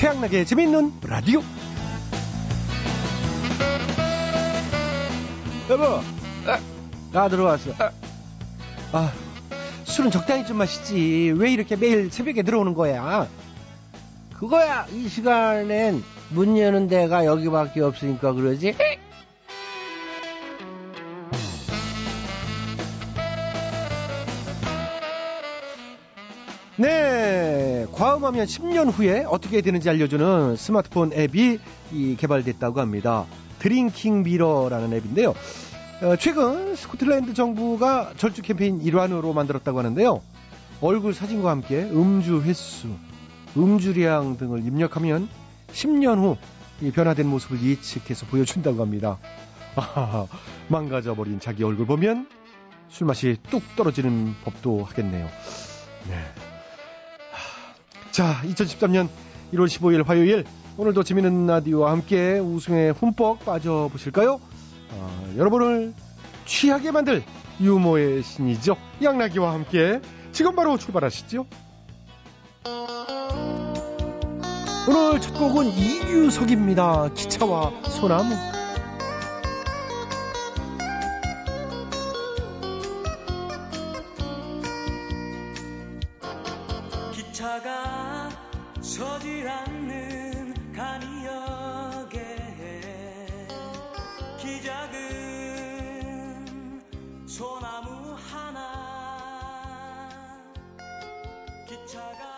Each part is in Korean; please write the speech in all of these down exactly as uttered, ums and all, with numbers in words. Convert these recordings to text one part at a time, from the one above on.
최양락의 재미있는 라디오. 여보, 나 들어왔어. 아, 술은 적당히 좀 마시지. 왜 이렇게 매일 새벽에 들어오는 거야? 그거야, 이 시간엔 문 여는 데가 여기밖에 없으니까 그러지. 네, 과음하면 십 년 후에 어떻게 되는지 알려주는 스마트폰 앱이 이 개발됐다고 합니다. 드링킹 미러라는 앱인데요. 어, 최근 스코틀랜드 정부가 절주 캠페인 일환으로 만들었다고 하는데요. 얼굴 사진과 함께 음주 횟수, 음주량 등을 입력하면 십 년 후 이 변화된 모습을 예측해서 보여준다고 합니다. 아하하, 망가져버린 자기 얼굴 보면 술맛이 뚝 떨어지는 법도 하겠네요. 네. 자, 이천십삼 년 일월 십오일 화요일, 오늘도 재미있는 라디오와 함께 우승에 흠뻑 빠져보실까요? 어, 여러분을 취하게 만들 유머의 신이죠. 양락이와 함께 지금 바로 출발하시죠. 오늘 첫 곡은 이규석입니다. 기차와 소나무. 기차가 서질 않는 간이역에 키 작은 소나무 하나. 기차가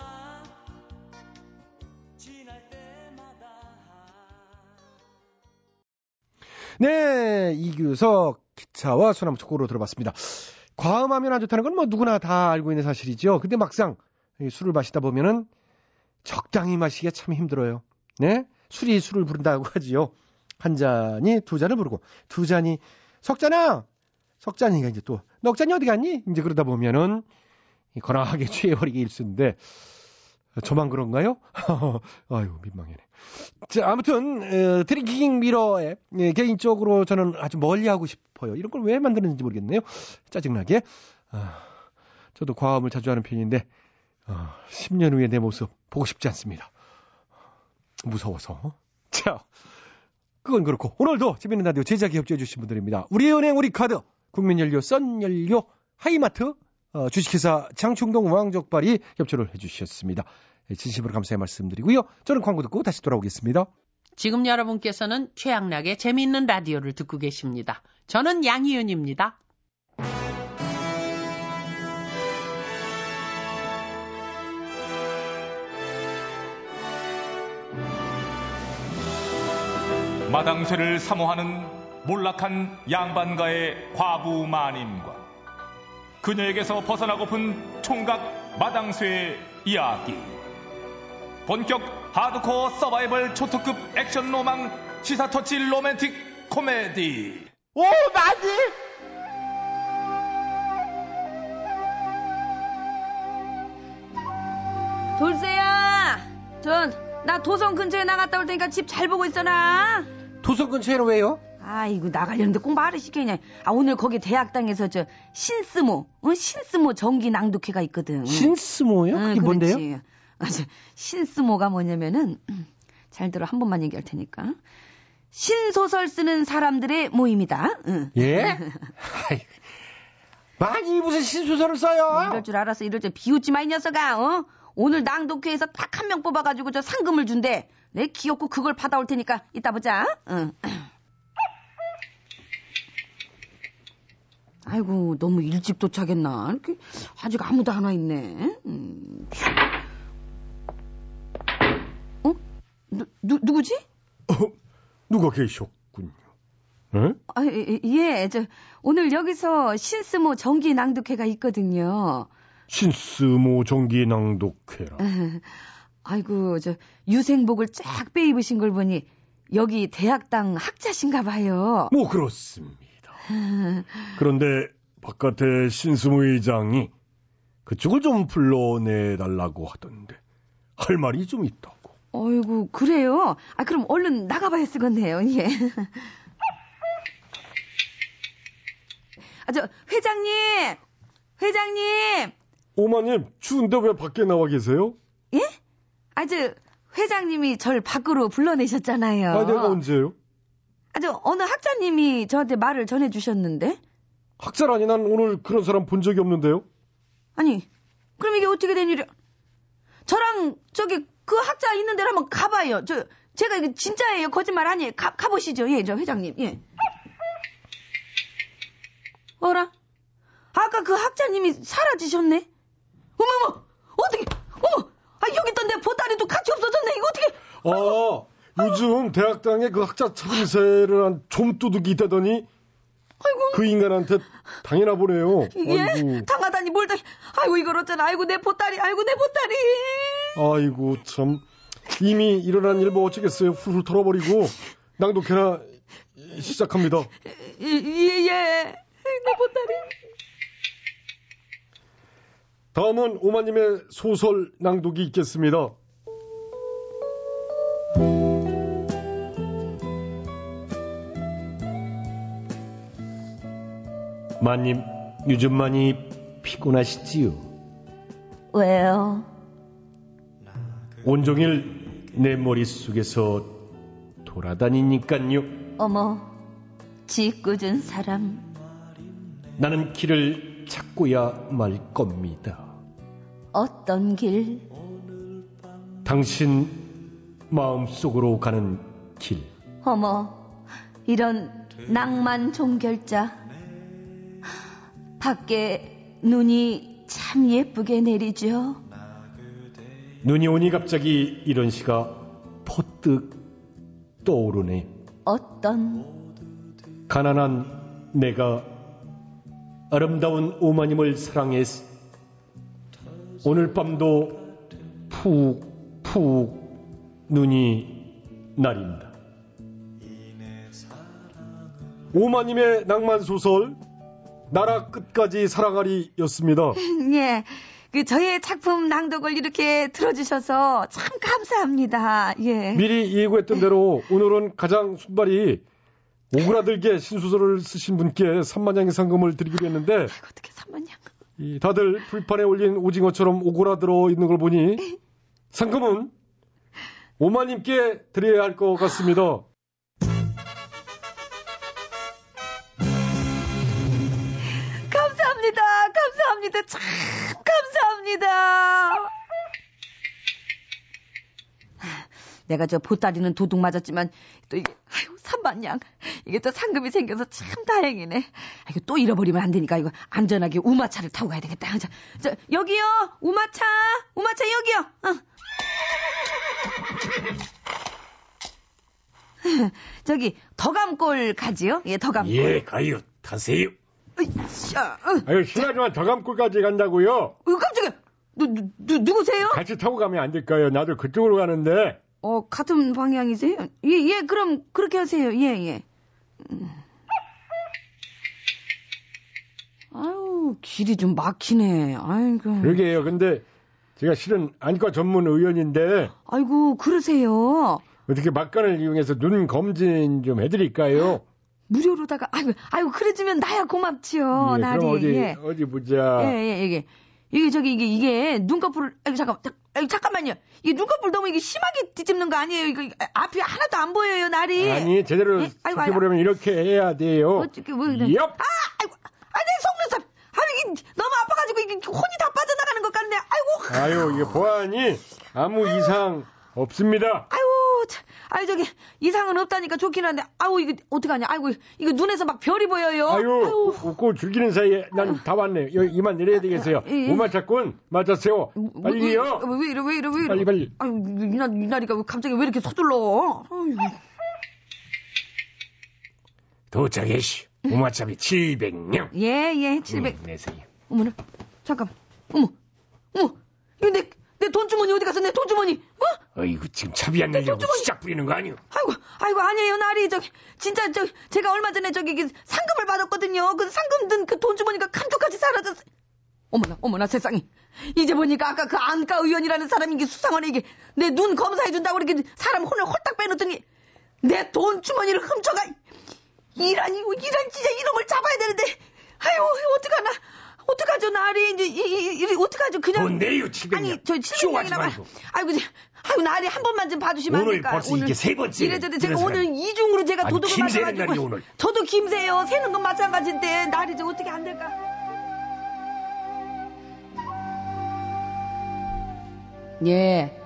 네, 이규석 기차와 소나무 초고로 들어봤습니다. 과음하면 안 좋다는 건 뭐 누구나 다 알고 있는 사실이죠. 근데 막상 술을 마시다 보면은 적당히 마시기가 참 힘들어요. 네, 술이 술을 부른다고 하지요. 한 잔이 두 잔을 부르고 두 잔이 석잔아, 석잔이가 이제 또 넉잔이 어디 갔니? 이제 그러다 보면은 거나하게 취해버리기 일쑤인데. 저만 그런가요? 아유, 민망해네. 자, 아무튼 어, 드링킹 미러에 예, 개인적으로 저는 아주 멀리하고 싶어요. 이런 걸 왜 만드는지 모르겠네요. 짜증나게. 아, 저도 과음을 자주 하는 편인데 아, 십 년 후에 내 모습 보고 싶지 않습니다. 무서워서. 자, 그건 그렇고 오늘도 재미있는 라디오 제작에 협조해 주신 분들입니다. 우리은행, 우리카드, 국민연료, 썬연료, 하이마트, 어, 주식회사 장충동 왕족발이 협조를 해주셨습니다. 진심으로 감사의 말씀드리고요. 저는 광고 듣고 다시 돌아오겠습니다. 지금 여러분께서는 최양락의 재미있는 라디오를 듣고 계십니다. 저는 양희은입니다. 마당쇠를 사모하는 몰락한 양반가의 과부 마님과 그녀에게서 벗어나고픈 총각 마당쇠의 이야기. 본격 하드코어 서바이벌 초특급 액션 로망 시사터치 로맨틱 코미디. 오, 맞지? 돌쇠야, 전 나 도성 근처에 나갔다 올 테니까 집 잘 보고 있어라. 도성 근처에는 왜요? 아이고, 나가려는데 꼭 말을 시키냐. 아, 오늘 거기 대학당에서 저 신스모, 응? 신스모 정기 낭독회가 있거든. 신스모요? 그게 응, 뭔데요? 아, 저, 신스모가 뭐냐면은, 잘 들어, 한 번만 얘기할 테니까. 신소설 쓰는 사람들의 모임이다. 응. 예? 많이 무슨 신소설을 써요? 이럴 줄 알았어. 이럴 줄 비웃지 마, 이 녀석아. 어? 오늘 낭독회에서 딱 한 명 뽑아가지고 저 상금을 준대. 내 귀엽고 그걸 받아올 테니까 이따 보자. 응. 아이고, 너무 일찍 도착했나? 이렇게 아직 아무도 안 와 있네. 음. 어? 누, 누, 누구지? 어, 누가 계셨군요. 응? 아, 예, 저, 오늘 여기서 신스모 정기 낭독회가 있거든요. 신스모 정기 낭독회라. 아이고, 저, 유생복을 쫙 빼입으신 걸 보니 여기 대학당 학자신가 봐요. 뭐, 그렇습니다. 그런데 바깥에 신스모 회장이 그쪽을 좀 불러내달라고 하던데 할 말이 좀 있다고. 어이구, 그래요? 아, 그럼 얼른 나가봐야 쓰겠네요. 예. 아, 저 회장님, 회장님. 오마님, 추운데 왜 밖에 나와 계세요? 예? 아, 저 회장님이 절 밖으로 불러내셨잖아요. 아, 내가 언제요? 아, 저 어느 학자님이 저한테 말을 전해주셨는데. 학자라니, 난 오늘 그런 사람 본 적이 없는데요. 아니, 그럼 이게 어떻게 된 일이야? 저랑 저기 그 학자 있는 데로 한번 가봐요. 저 제가 이거 진짜예요, 거짓말 아니에요. 가 가보시죠, 예, 저 회장님, 예. 어라, 아까 그 학자님이 사라지셨네. 어머머, 어떻게? 어머, 아 여기 있던 내 보따리도 같이 없어졌네. 이거 어떻게? 어, 아, 요즘 대학당에 그 학자 참새를 한 좀도둑이 있다더니. 아이고. 그 인간한테 당해나 보네요. 예? 당하다니 뭘 당해. 아이고 이걸 어쩌나. 아이고 내 보따리. 아이고 내 보따리. 아이고 참. 이미 일어난 일 뭐 어쩌겠어요. 훌훌 털어버리고 낭독회나 시작합니다. 예예. 예. 내 보따리. 다음은 오마님의 소설 낭독이 있겠습니다. 마님, 요즘 많이 피곤하시지요? 왜요? 온종일 내 머릿속에서 돌아다니니깐요. 어머, 짓궂은 사람. 나는 길을 찾고야 말 겁니다. 어떤 길? 당신 마음속으로 가는 길. 어머, 이런 낭만 종결자. 밖에 눈이 참 예쁘게 내리죠. 눈이 오니 갑자기 이런 시가 퍼뜩 떠오르네. 어떤? 가난한 내가 아름다운 오마님을 사랑했어. 오늘 밤도 푹푹 눈이 내린다. 오마님의 낭만소설 나라 끝까지 사랑하리 였습니다. 예, 그 저의 작품 낭독을 이렇게 들어주셔서 참 감사합니다. 예. 미리 예고했던 대로 오늘은 가장 순발이 오그라들게 신소설을 쓰신 분께 삼만 양의 상금을 드리기로 했는데. 아이고, 어떻게 삼만 양. 이, 다들 불판에 올린 오징어처럼 오그라들어 있는 걸 보니 상금은 오마님께 드려야 할 것 같습니다. 감사합니다. 참 감사합니다. 내가 저 보따리는 도둑 맞았지만 또 이게 아유 삼만 양 이게 또 상금이 생겨서 참 다행이네. 아, 이거 또 잃어버리면 안 되니까 이거 안전하게 우마차를 타고 가야 되겠다. 자, 저 여기요 우마차 우마차 여기요. 어. 저기 더감골 가지요? 예 더감골. 예 가요 타세요. 아유, 실례지만 더감골까지 간다고요? 어, 깜짝이야. 누, 누, 누구세요? 같이 타고 가면 안 될까요? 나도 그쪽으로 가는데. 어, 같은 방향이세요? 예, 예, 그럼 그렇게 하세요. 예, 예. 음. 아유, 길이 좀 막히네. 아이고. 그러게요. 근데 제가 실은 안과 전문 의원인데. 아이고, 그러세요. 어떻게 막간을 이용해서 눈 검진 좀 해드릴까요? 무료로다가 아이고 아이고 그래주면 나야 고맙지요. 예, 나리 어디 예. 어디 보자. 예예 예, 이게 이게 저기 이게 이게 눈꺼풀 아이고 잠깐 아이고, 잠깐만요. 이게 눈꺼풀 너무 이게 심하게 뒤집는 거 아니에요? 이거 앞이 하나도 안 보여요 나리. 아니 제대로 살펴보려면 예? 이렇게 해야 돼요. 어떻게 뭐? 이런... 옆. 아 아이고 아니 속눈썹 아 이게 너무 아파가지고 이게 혼이 다 빠져나가는 것 같네. 아이고. 아유 이게 보아하니 아무 아유. 이상 없습니다. 아유. 아유 저기 이상은 없다니까 좋긴 한데 아우 이거 어떡하냐 아이고 이거 눈에서 막 별이 보여요. 아유, 아유. 웃고 즐기는 사이에 난 다 왔네. 여기 이만 내려야 되겠어요. 오마차꾼 맞았어요. 빨리요. 왜 이래 왜 이래 왜 이래 빨리 빨리. 아유 이날 이날이가 갑자기 왜 이렇게 서둘러. 아유. 도착했시. 오마차비 칠백 명. 예예 칠백. 음, 내세요. 어머나 잠깐. 어머 어머 이거 내. 내 돈주머니 어디 갔어? 내 돈주머니. 어? 어이구 지금 차비 안 날려고 시작 부리는 거 아니오? 아이고 아이고 아니에요 나리 저기 진짜 저 제가 얼마 전에 저기 상금을 받았거든요. 그 상금 든 그 돈주머니가 감쪽같이 사라졌어. 어머나 어머나 세상에 이제 보니까 아까 그 안과 의원이라는 사람이 이게 수상원에 이게 내 눈 검사해 준다고 이렇게 사람 혼을 홀딱 빼놓더니 내 돈주머니를 훔쳐가. 이란 이란 진짜 이런 걸 잡아야 되는데 아유 어떡하나 어떡하죠 나리. 이게, 이게, 이게 어떡하죠? 그냥. 돈 내요, 칠백 년. 아니, 저 칠백 년이라고. 아이고, 아이고, 나리 한 번만 좀 봐주시면 안 될까요? 오늘 벌써 오늘. 이게 세 번째. 이래저래 제가 오늘 이중으로 제가 아니, 도둑을 맞아가지고. 오늘. 저도 김새요. 새는 건 마찬가지인데, 나리 좀 어떻게 안 될까? 예.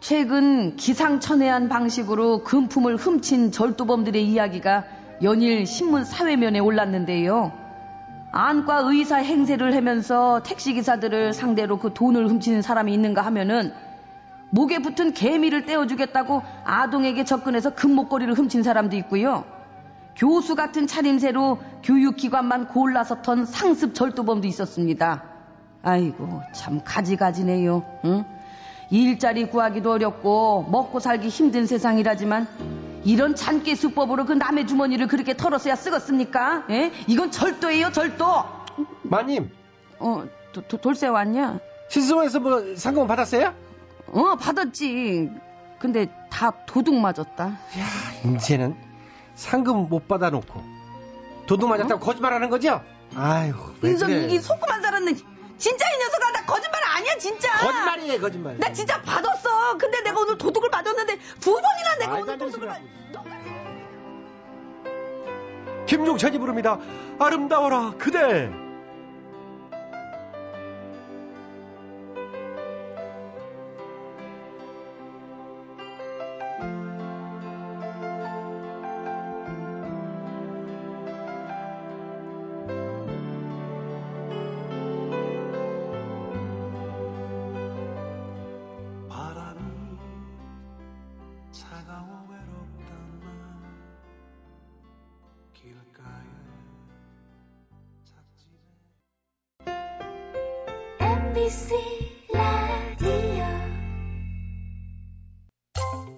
최근 기상천외한 방식으로 금품을 훔친 절도범들의 이야기가 연일 신문 사회면에 올랐는데요. 안과 의사 행세를 하면서 택시기사들을 상대로 그 돈을 훔치는 사람이 있는가 하면은 목에 붙은 개미를 떼어주겠다고 아동에게 접근해서 금목걸이를 훔친 사람도 있고요. 교수 같은 차림새로 교육기관만 골라서 턴 상습 절도범도 있었습니다. 아이고 참 가지가지네요. 응? 일자리 구하기도 어렵고 먹고 살기 힘든 세상이라지만 이런 잔꾀 수법으로 그 남의 주머니를 그렇게 털어서야 쓰겠습니까? 예? 이건 절도예요, 절도. 마님. 어, 도, 도, 돌쇠 왔냐? 신스모에서 뭐 상금 받았어요? 어, 받았지. 근데 다 도둑 맞았다. 야, 이제는 상금 못 받아놓고 도둑 맞았다고 어? 거짓말하는 거죠? 아유, 왜 인성 그래. 이게 속고만 살았네. 진짜 이 녀석아, 나 거짓말 아니야, 진짜. 거짓말이에요, 거짓말. 나 진짜 받았어. 근데 내가 오늘 도둑을 맞았는데 두 번이나 내가 아, 오늘 도둑을 맞았어. 김종찬이 부릅니다. 아름다워라, 그대. 엠비씨 라디오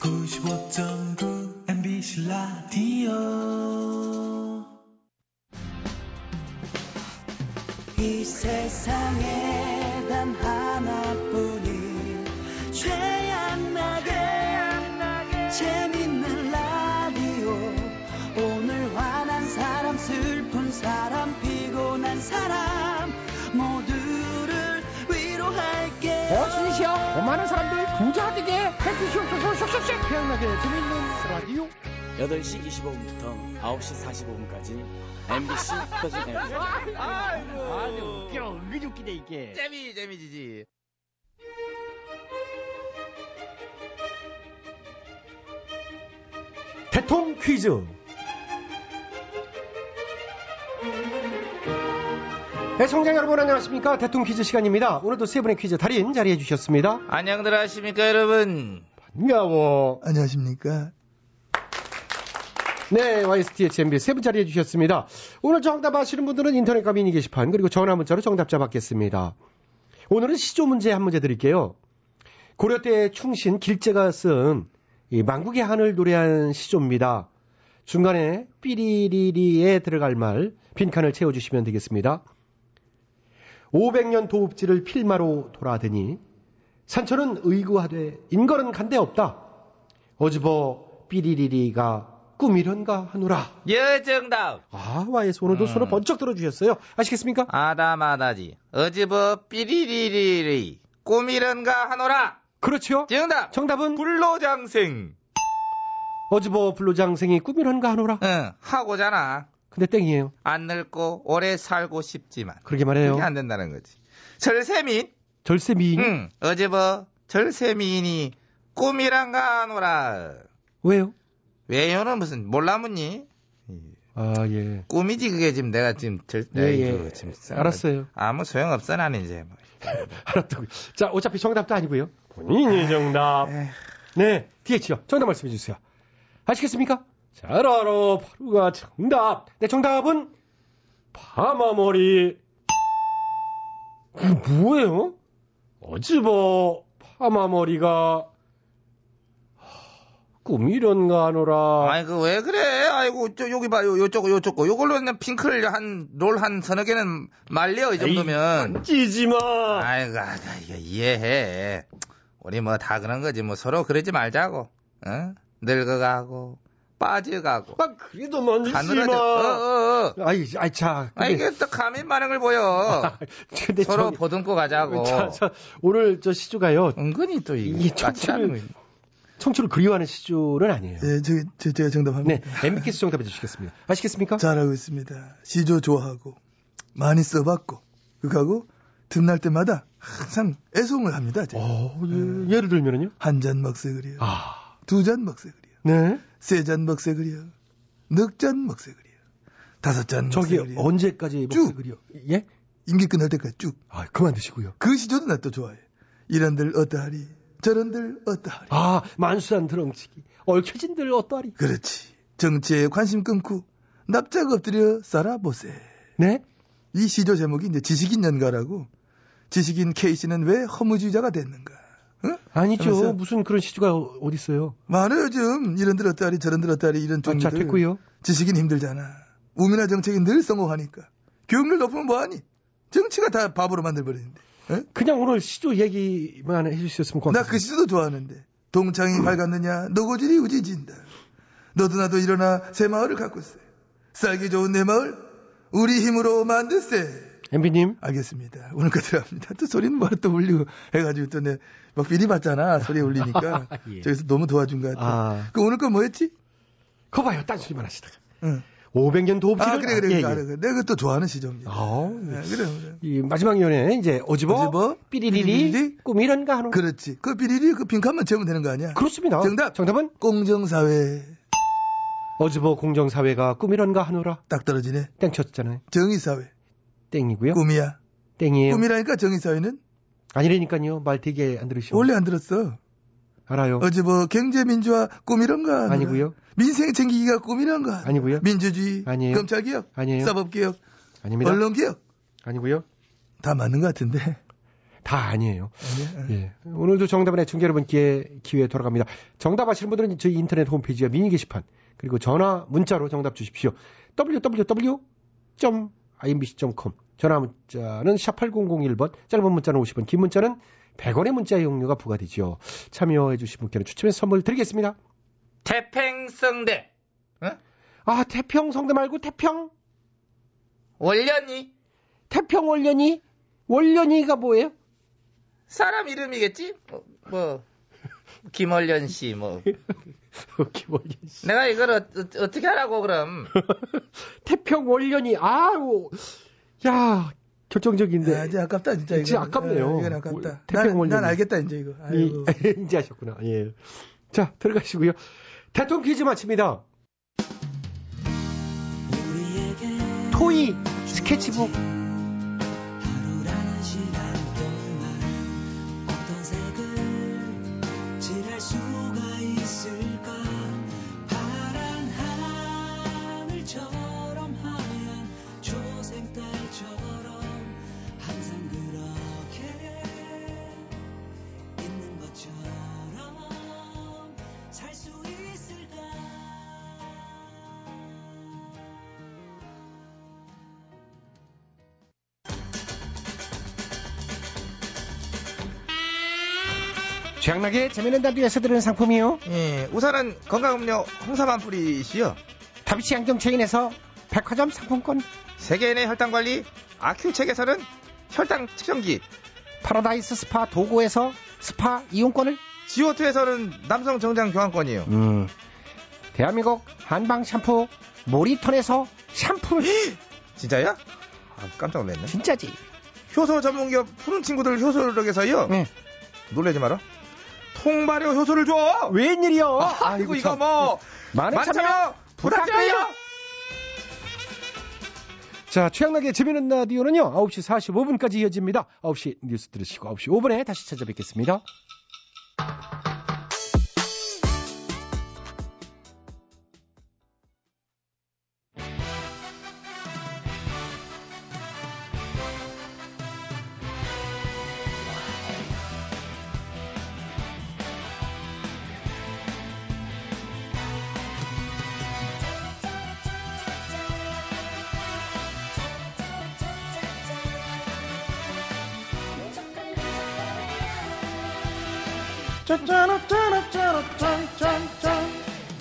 구십오 점 구 엠비씨 라디오 이 세상에 단 하나뿐인 최양락의 재밌는 라디오 오늘 화난 사람 슬픈 사람 피곤한 사람 모두를 위로할게요. 어순이시여 오만한 사람들 부자되게 해주시옵소서. 슉슉슉 태양나게 재밌는 라디오 여덟 시 이십오 분부터 아홉 시 사십오 분까지 엠비씨 터진 엠비씨. 아이고 아주 웃겨. 은근히 웃기네 이게. 재미 재미지지. 대통 퀴즈. 애청자 여러분 안녕하십니까. 대통 퀴즈 시간입니다. 오늘도 세 분의 퀴즈 달인 자리해 주셨습니다. 안녕들 하십니까 여러분. 반가워. 안녕하십니까. 네, 와이에스티에이치엠비 세 분 자리해 주셨습니다. 오늘 정답 아시는 분들은 인터넷과 미니 게시판 그리고 전화 문자로 정답자 받겠습니다. 오늘은 시조 문제 한 문제 드릴게요. 고려 때 충신 길재가 쓴 이 만국의 한을 노래한 시조입니다. 중간에 삐리리리에 들어갈 말 빈칸을 채워주시면 되겠습니다. 오백 년 도읍지를 필마로 돌아드니 산천은 의구하되 인걸은 간데 없다. 어지버 삐리리리가 꿈이련가 하노라. 예, 정답. 아, 와이에스 오늘도 음. 손을 번쩍 들어주셨어요. 아시겠습니까? 아다마다지. 어지버 삐리리리리 꿈이련가 하노라. 그렇죠. 정답. 정답은 불로장생. 어지버 불로장생이 꿈이련가 하노라. 응, 하고잖아. 근데 땡이에요. 안 늙고 오래 살고 싶지만. 그러게 말해요. 그게 안 된다는 거지. 절세미인. 절세미인. 응. 어제버 절세미인이 꿈이란가 하노라. 왜요? 왜요는 무슨 몰라무니? 아 예. 꿈이지 그게 지금 내가 지금 절대 예, 예. 지금 알았어요. 아무 소용 없어 나는 이제. 뭐. 알았다고. 자 어차피 정답도 아니고요. 본인이 정답. 에이. 네. 디에이치요. 정답 말씀해 주세요. 아시겠습니까? 잘 알아, 바로가 정답. 네, 정답은 파마머리. 그게 뭐예요? 어지버 파마머리가 꿈이련가 하노라. 아이고 왜 그래? 아이고 저, 여기 봐, 요, 요쪽, 요쪽 거. 요걸로는 핑크를 한 롤 한 서너 개는 말려 이 정도면. 만지지 마. 아이고, 아이고 이해해. 우리 뭐 다 그런 거지. 뭐 서로 그러지 말자고. 응? 늙어가고. 빠져가고. 아, 그래도 뭔지 가늘어져. 어, 어, 어. 아이, 아이, 자. 근데... 아, 이게 또 가면 반응을 보여. 근데 서로 저기... 보듬고 가자고. 자, 자, 오늘 저 시주가요. 은근히 또 이게 청취를, 청취를 그리워하는 시주는 아니에요. 네, 저, 저, 제가 정답합니다. 네, 엠비씨 정답해 주시겠습니다. 아시겠습니까? 잘하고 있습니다. 시조 좋아하고, 많이 써봤고, 그거하고, 틈날 때마다 항상 애송을 합니다. 제가. 오, 네. 예를 들면요? 한 잔 먹세 그려. 아. 두 잔 먹세 그려. 네. 세 잔 먹세 그려. 넉 잔 먹세 그려. 다섯 잔 먹세 그려. 저기 언제까지 먹세 그려? 예? 임기 끝날 때까지 쭉. 아, 그만 드시고요. 그 시조도 나 또 좋아해. 이런들 어떠하리, 저런들 어떠하리. 아, 만수한 드렁치기. 얽혀진들 어떠하리. 그렇지. 정치에 관심 끊고 납작 엎드려 살아보세. 네? 이 시조 제목이 이제 지식인 연가라고. 지식인 K씨는 왜 허무주의자가 됐는가? 응? 아니죠. 무슨 그런 시주가 어디 있어요? 많아요. 요즘 이런들 어떠하리 저런들 어떠하리 이런 종류들. 아, 자, 됐고요. 지식인 힘들잖아. 우미나 정책이 늘 성공하니까. 교육률 높으면 뭐하니? 정치가 다 밥으로 만들어버리는데. 응? 그냥 오늘 시조 얘기만 해주셨으면 고맙습니다. 나 그 시조도 좋아하는데. 동창이 밝았느냐 노고질이 우지진다. 너도 나도 일어나 새 마을을 가꿀세. 살기 좋은 내 마을 우리 힘으로 만들세. 엠비님. 알겠습니다. 오늘 끝으로 합니다. 또 소리는 뭐 또 울리고 해가지고 또 내 막 비리 받잖아. 소리에 울리니까. 예. 저기서 너무 도와준 것 같아. 아. 그 오늘 거 뭐였지? 거 봐요. 딴소리만 하시다가. 응. 오백 년 도읍지를. 아, 그래, 그래. 아, 예, 그래. 예. 내가 그것도 좋아하는 시조입니다. 아, 네, 그래, 그래. 이 마지막 연애 이제 어지버, 어지버 삐리리리, 삐리리리, 꿈이란가 하는. 그렇지. 그 삐리리 그 빈칸만 채우면 되는 거 아니야? 그렇습니다. 정답. 정답은? 공정사회. 어지버 공정사회가 꿈이란가 하노라. 딱 떨어지네. 땡 쳤잖아요. 정의사회. 땡이고요. 꿈이야. 땡이에요. 꿈이라니까 정의사회는? 아니라니까요. 말 되게 안 들으시오. 원래 안 들었어. 알아요. 어제 뭐 경제민주화 꿈이란가? 아니고요. 민생 챙기기가 꿈이란가? 아니고요. 민주주의? 아니에요. 검찰개혁? 아니에요. 사법개혁? 아닙니다. 언론개혁? 아니고요. 다 맞는 것 같은데. 다 아니에요. 아니에요? 예. 오늘도 정답은 애청자 여러분 기회, 기회에 돌아갑니다. 정답 아시는 분들은 저희 인터넷 홈페이지와 미니 게시판 그리고 전화 문자로 정답 주십시오. 더블유 더블유 더블유 점 아이엠비씨 점 컴 전화 문자는 샵 팔공공일 번 짧은 문자는 오십 원 긴 문자는 백 원의 문자 이용료가 부과되죠. 참여해 주신 분께는 추첨해서 선물 드리겠습니다. 태평성대. 어? 아 태평성대 말고 태평 원련이. 태평 원련이. 원련이가 뭐예요? 사람 이름이겠지? 뭐, 뭐. 김원련 씨 뭐. 김원련 씨. 내가 이걸 어, 어, 어떻게 하라고 그럼? 태평 원련이 아, 오, 야 결정적인데. 야, 이제 아깝다 진짜. 이제 아깝네요. 이건 아깝다. 태평 원련. 난 알겠다 이제 이거. 아이고. 이, 이제 아셨구나. 예. 자 들어가시고요. 대통령 퀴즈 마칩니다. 토이 스케치북. 최양락의 재미있는 단비에서 드리는 상품이요. 예, 우선은 건강음료 홍삼 한 뿌리시요. 다비치 안경체인에서 백화점 상품권. 세계인의 혈당관리 아큐책에서는 혈당 측정기. 파라다이스 스파 도고에서 스파 이용권을. 지오투에서는 남성 정장 교환권이요. 음. 대한민국 한방 샴푸 모리턴에서 샴푸를. 진짜야? 아, 깜짝 놀랐네. 진짜지. 효소 전문기업 푸른 친구들 효소력에서요. 네. 놀라지 마라. 통발효 효소를 줘. 웬일이야. 아, 아이고 이거 참. 뭐 많은 참여 부탁드려요. 자 최양락의 재미있는 라디오는요 아홉 시 사십오 분까지 이어집니다. 아홉 시 뉴스 들으시고 아홉 시 오 분에 다시 찾아뵙겠습니다.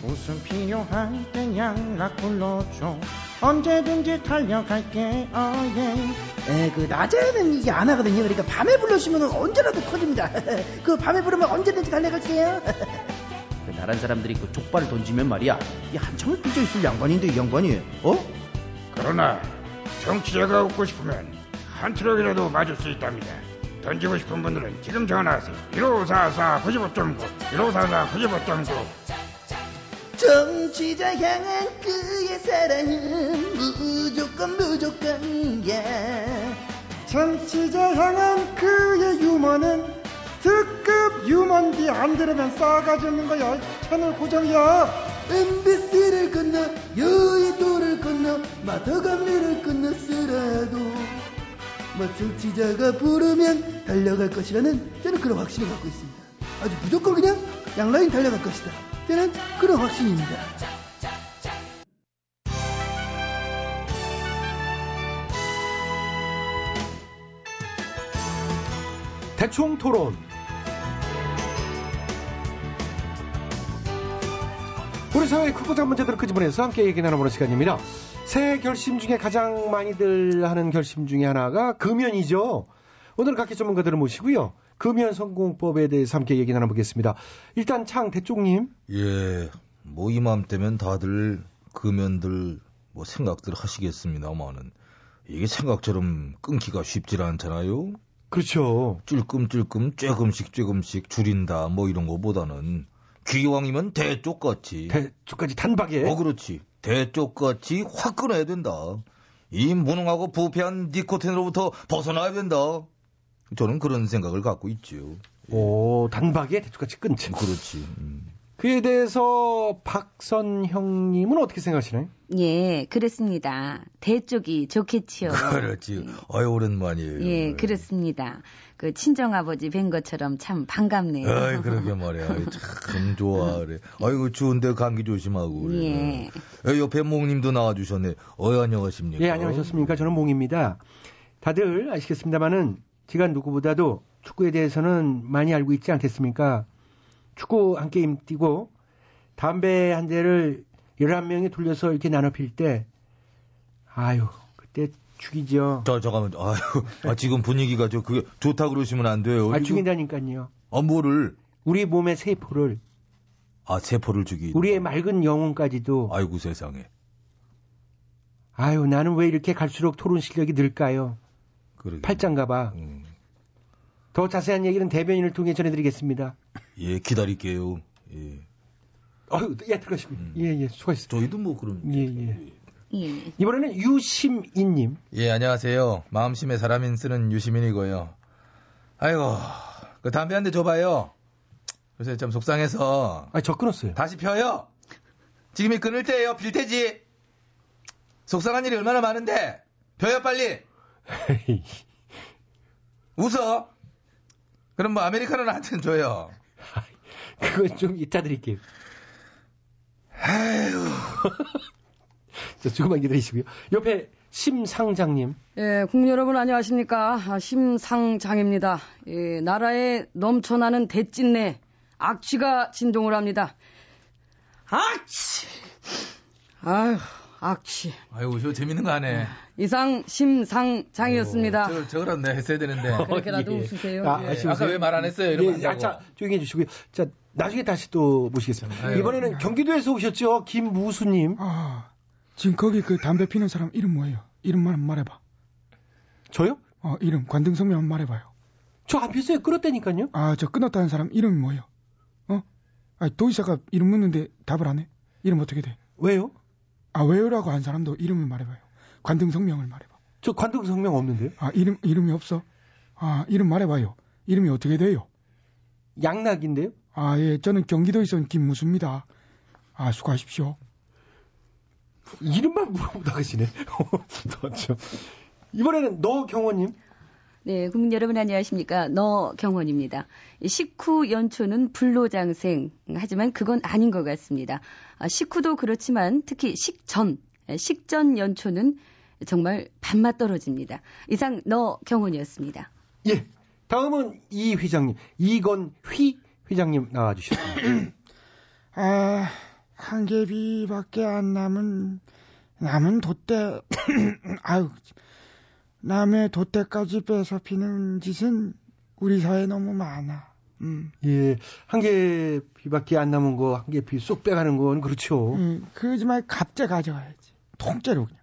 웃음 필요할 땐 양락 불러줘. 언제든지 달려갈게. 어, 예. 에, 그 낮에는 이게 안 하거든요. 그러니까 밤에 불러주시면 언제라도 커집니다. 그 밤에 부르면 언제든지 달려갈게요. 그 나란 사람들이 그 족발을 던지면 말이야, 이 한참을 삐져있을 양반인데 이 양반이 어? 그러나 정치자가 웃고 싶으면 한 트럭이라도 맞을 수 있답니다. 던지고 싶은 분들은 지금 전화하세요. 일오사사 구십오 점 구 일오사사 구십오 점 구. 정치자 향한 그의 사랑은 무조건 무조건이야. 정치자 향한 그의 유머는 특급 유머인데 안 들으면 싸가지 없는 거야. 채널 고정이야. 엠비씨를 건너 여의도를 건너 마더감리를 건너서라도 뭐 정치자가 부르면 달려갈 것이라는 저는 그런 확신을 갖고 있습니다. 아주 무조건 그냥 양라인 달려갈 것이다. 저는 그런 확신입니다. 대충 토론. 우리 사회의 크고 작은 문제들을 끄집어내서 함께 얘기 나눠보는 시간입니다. 새해 결심 중에 가장 많이들 하는 결심 중에 하나가 금연이죠. 오늘 각계 전문가들을 모시고요. 금연 성공법에 대해서 함께 얘기 나눠보겠습니다. 일단 창 대쪽님. 예, 뭐 이맘때면 다들 금연들 뭐 생각들 하시겠습니다만은 이게 생각처럼 끊기가 쉽지 않잖아요. 그렇죠. 찔끔찔끔 조금씩 조금씩 줄인다 뭐 이런 거보다는 귀왕이면 대쪽같이. 대쪽까지 단박에. 어, 그렇지. 대쪽같이 확 끊어야 된다. 이 무능하고 부패한 니코틴으로부터 벗어나야 된다. 저는 그런 생각을 갖고 있죠. 예. 오, 단박에 대쪽같이 끊지. 그렇지. 음. 그에 대해서 박선형님은 어떻게 생각하시나요? 예, 그렇습니다. 대쪽이 좋겠지요. 그렇지. 예. 아유, 오랜만이에요. 예, 그렇습니다. 그 친정아버지 뵌 것처럼 참 반갑네요. 아이, 그러게 말이야. 아이, 참 좋아하래. 아이고, 추운데 감기 조심하고. 그래. 예. 예, 옆에 몽님도 나와주셨네. 어이, 안녕하십니까? 예, 안녕하셨습니까? 저는 몽입니다. 다들 아시겠습니다만은 제가 누구보다도 축구에 대해서는 많이 알고 있지 않겠습니까? 축구 한 게임 뛰고 담배 한 대를 열한 명이 돌려서 이렇게 나눠 필 때 아유 그때 죽이죠. 저 잠깐만. 아유 아, 지금 분위기가 저 그게 좋다 그러시면 안 돼요. 아, 죽인다니까요. 아, 뭐를? 우리 몸의 세포를. 아, 세포를 죽이. 우리의 맑은 영혼까지도. 아이고 세상에. 아유 나는 왜 이렇게 갈수록 토론 실력이 늘까요? 그러게. 팔짱가봐. 음. 더 자세한 얘기는 대변인을 통해 전해드리겠습니다. 예, 기다릴게요. 예. 아유, 예, 들어가시고요. 음. 예, 예, 수고하셨습니다. 저희도 뭐 그럼. 예, 예. 예. 이번에는 유시민님. 예, 안녕하세요. 마음심의 사람인 쓰는 유시민이고요. 아이고, 그 담배 한 대 줘봐요. 그래서 참 속상해서. 아, 저 끊었어요. 다시 펴요. 지금이 끊을 때예요. 빌 테지. 속상한 일이 얼마나 많은데. 펴요, 빨리. 웃어. 그럼 뭐 아메리카노 나한테는 줘요. 그건 좀 이따 드릴게요. 아유. 자, 조금만 기다리시고요. 옆에 심상장님. 예, 국민 여러분 안녕하십니까? 아, 심상장입니다. 예, 나라에 넘쳐나는 대찐내 악취가 진동을 합니다. 악취. 아유, 악취. 아이고, 저 재밌는 거 안 해. 이상 심상장이었습니다. 저, 저 그런데 했어야 되는데. 그렇게라도 예. 웃으세요. 아, 예. 아까 왜 말 안 했어요? 이러면 예. 아, 자, 조용히 해주시고요. 자, 나중에 다시 또 모시겠습니다. 아유. 이번에는 경기도에서 오셨죠, 김무수님. 아, 지금 거기 그 담배 피는 사람 이름 뭐예요? 이름만 한번 말해봐. 저요? 어, 이름 관등성명 한번 말해봐요. 저 안 피웠어요. 끊었다니까요. 아, 저 끊었다는 사람 이름이 뭐예요? 어? 아, 도의사가 이름 묻는데 답을 안 해. 이름 어떻게 돼? 왜요? 아, 왜요라고 한 사람도 이름을 말해봐요. 관등성명을 말해봐. 저 관등성명 없는데요? 아, 이름, 이름이 없어? 아, 이름 말해봐요. 이름이 어떻게 돼요? 양락인데요? 아, 예, 저는 경기도에서 온 김무수입니다. 아, 수고하십시오. 이름만 물어보다가 시네. 이번에는 너경원님. 네, 국민 여러분 안녕하십니까. 너경원입니다. 식후 연초는 불로장생, 하지만 그건 아닌 것 같습니다. 식후도 그렇지만 특히 식전, 식전 연초는 정말 밥맛 떨어집니다. 이상 너경원이었습니다. 예, 다음은 이 회장님, 이건휘 회장님 나와주셨습니다. 아, 한 개비밖에 안 남은 남은 돛대 아유 남의 돛대까지 빼서 피는 짓은 우리 사회에 너무 많아. 음. 예, 한 개비밖에 안 남은 거, 한 개비 쏙 빼가는 건 그렇죠. 음, 그러지 말고 갑재 가져가야지. 통째로 그냥.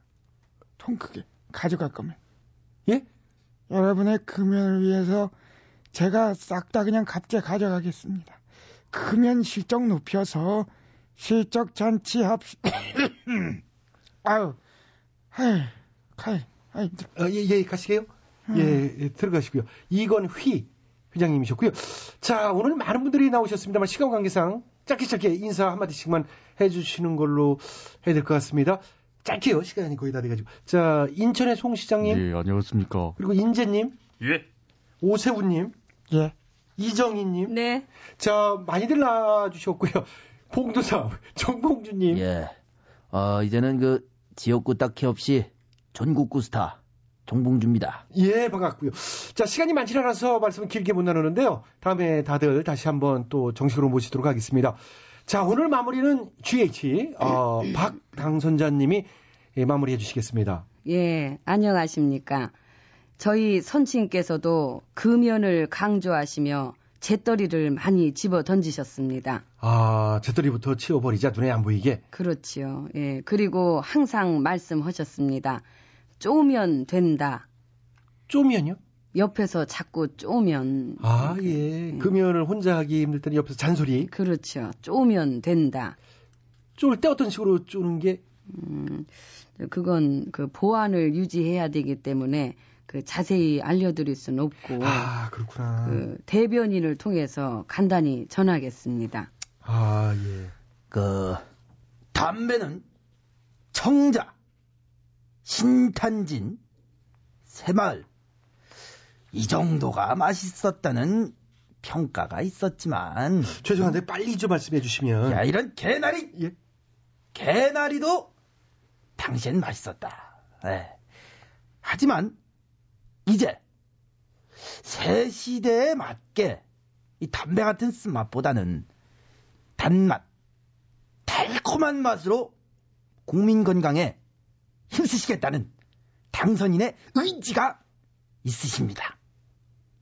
통 크게. 가져갈 거면. 예? 여러분의 금연을 위해서 제가 싹 다 그냥 갑재 가져가겠습니다. 금연 실적 높여서 실적 잔치 합시. 아유, 아유, 아유, 아유. 아, 예, 예, 가시게요? 음. 예, 예, 들어가시고요. 이건 휘. 회장님이셨고요. 자, 오늘 많은 분들이 나오셨습니다만 시간 관계상 짧게 짧게 인사 한마디씩만 해주시는 걸로 해야 될 것 같습니다. 짧게요. 시간이 거의 다 돼가지고. 자, 인천의 송 시장님. 예, 안녕하십니까. 그리고 인재님. 예. 오세훈님. 예. 이정희님. 네. 자, 많이들 나와주셨고요. 봉도사 정봉주님. 예. 아, 어, 이제는 그 지역구 딱히 없이 전국구 스타. 정봉주입니다. 예, 반갑고요. 자, 시간이 많지 않아서 말씀을 길게 못 나누는데요. 다음에 다들 다시 한번 또 정식으로 모시도록 하겠습니다. 자, 오늘 마무리는 지에이치 어, 박 당선자님이 예, 마무리해 주시겠습니다. 예, 안녕하십니까. 저희 선친께서도 금연을 강조하시며 재떨이를 많이 집어 던지셨습니다. 아, 재떨이부터 치워버리자 눈에 안 보이게. 그렇지요. 예, 그리고 항상 말씀하셨습니다. 쪼면 된다. 쪼면요? 옆에서 자꾸 쪼면. 아, 예. 음. 금연을 혼자 하기 힘들 때는 옆에서 잔소리. 그렇죠. 쪼면 된다. 쫄 때 어떤 식으로 쪼는 게? 음, 그건 그 보안을 유지해야 되기 때문에 그 자세히 알려드릴 수는 없고. 아, 그렇구나. 그 대변인을 통해서 간단히 전하겠습니다. 아, 예. 그 담배는 청자. 신탄진, 새마을 이 정도가 맛있었다는 평가가 있었지만 죄송한데 빨리 좀 말씀해 주시면 야 이런 개나리 예? 개나리도 당시엔 맛있었다. 네. 하지만 이제 새 시대에 맞게 이 담배 같은 쓴맛보다는 단맛, 달콤한 맛으로 국민 건강에 힘쓰시겠다는 당선인의 의지가 있으십니다.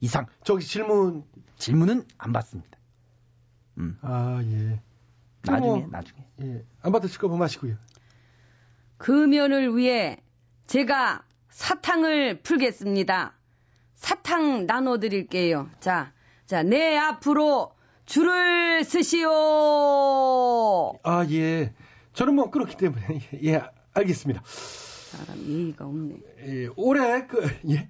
이상. 저기 질문. 질문은 안 받습니다. 음. 아, 예. 나중에, 뭐, 나중에. 예. 안 받으실 거 범하시고요. 금연을 위해 제가 사탕을 풀겠습니다. 사탕 나눠드릴게요. 자, 자, 내 앞으로 줄을 쓰시오. 아, 예. 저는 뭐 그렇기 때문에. 예. 알겠습니다. 사람 예의가 없네. 예, 올해 그 예.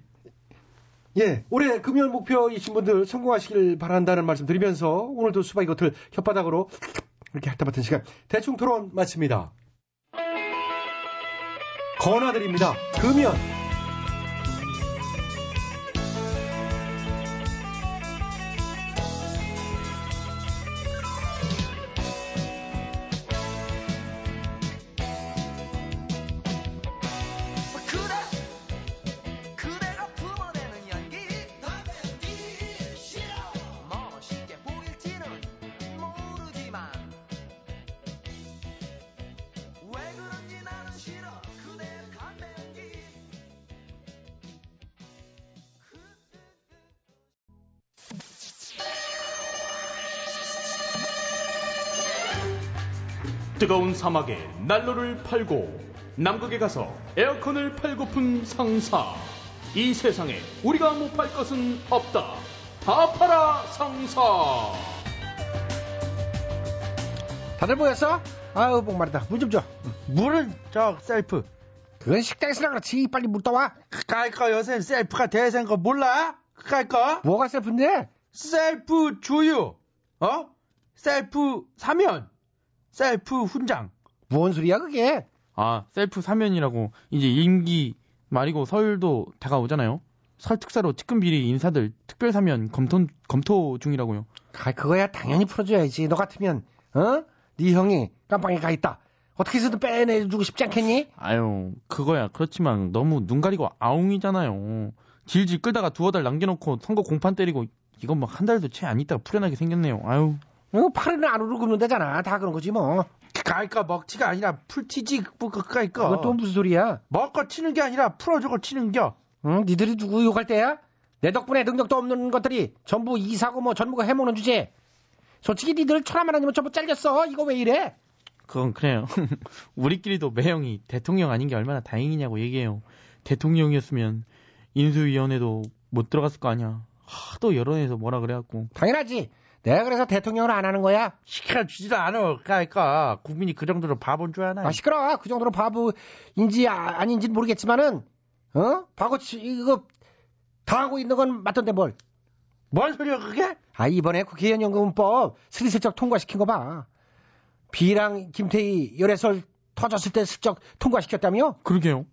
예, 올해 금연 목표이신 분들 성공하시길 바란다는 말씀 드리면서 오늘도 수박이 겉을 혓바닥으로 이렇게 핥아봤던 시간 대충 토론 마칩니다. 권하드립니다. 금연. 뜨거운 사막에 난로를 팔고 남극에 가서 에어컨을 팔고픈 상사. 이 세상에 우리가 못 팔 것은 없다. 다 팔아 상사. 다들 모였어? 아우 목마르다. 물 좀 줘. 물은 저 셀프. 그건 식당에서나 그렇지. 빨리 물 떠와. 그까이 거 요새 셀프가 대세인 거 몰라? 그까이 거? 뭐가 셀프인데? 셀프 주유. 어? 셀프 사면. 셀프 훈장. 뭔 소리야 그게? 아, 셀프 사면이라고 이제 임기 말이고 설도 다가오잖아요. 설 특사로 측근비리 인사들 특별 사면 검토, 검토 중이라고요. 아, 그거야 당연히 풀어줘야지. 너 같으면 어? 네 형이 깜빵에 가있다. 어떻게 해서든 빼내주고 싶지 않겠니? 아유, 그거야 그렇지만 너무 눈 가리고 아웅이잖아요. 질질 끌다가 두어 달 남겨놓고 선거 공판 때리고 이건 막 한 달도 채 안 있다가 풀려나게 생겼네요. 아유. 팔은 안 오르고 그런다잖아. 다 그런 거지 뭐. 가니까 먹튀가 아니라 풀튀지. 뭐 그까이까. 그거 또 무슨 소리야? 먹고 치는 게 아니라 풀어주고 치는 겨. 응? 니들이 누구 욕할 때야? 내 덕분에 능력도 없는 것들이 전부 이사고 뭐 전부가 해먹는 주제. 솔직히 니들 천하만 아니면 전부 잘렸어. 이거 왜 이래? 그건 그래요. 우리끼리도 매형이 대통령 아닌 게 얼마나 다행이냐고 얘기해요. 대통령이었으면 인수위원회도 못 들어갔을 거 아니야. 하도 여론에서 뭐라 그래갖고. 당연하지. 내가 그래서 대통령을 안 하는 거야. 시켜주지도 않을 거니까. 국민이 그 정도로 바본 줄 아나. 아 시끄러워. 그 정도로 바보인지 아, 아닌지 모르겠지만은 어? 바보 이거 당하고 있는 건 맞던데 뭘. 뭔 소리야 그게? 아 이번에 국회의원 연금법 슬슬쩍 통과시킨 거 봐. B랑 김태희 열애설 터졌을 때 슬쩍 통과시켰다며? 그러게요.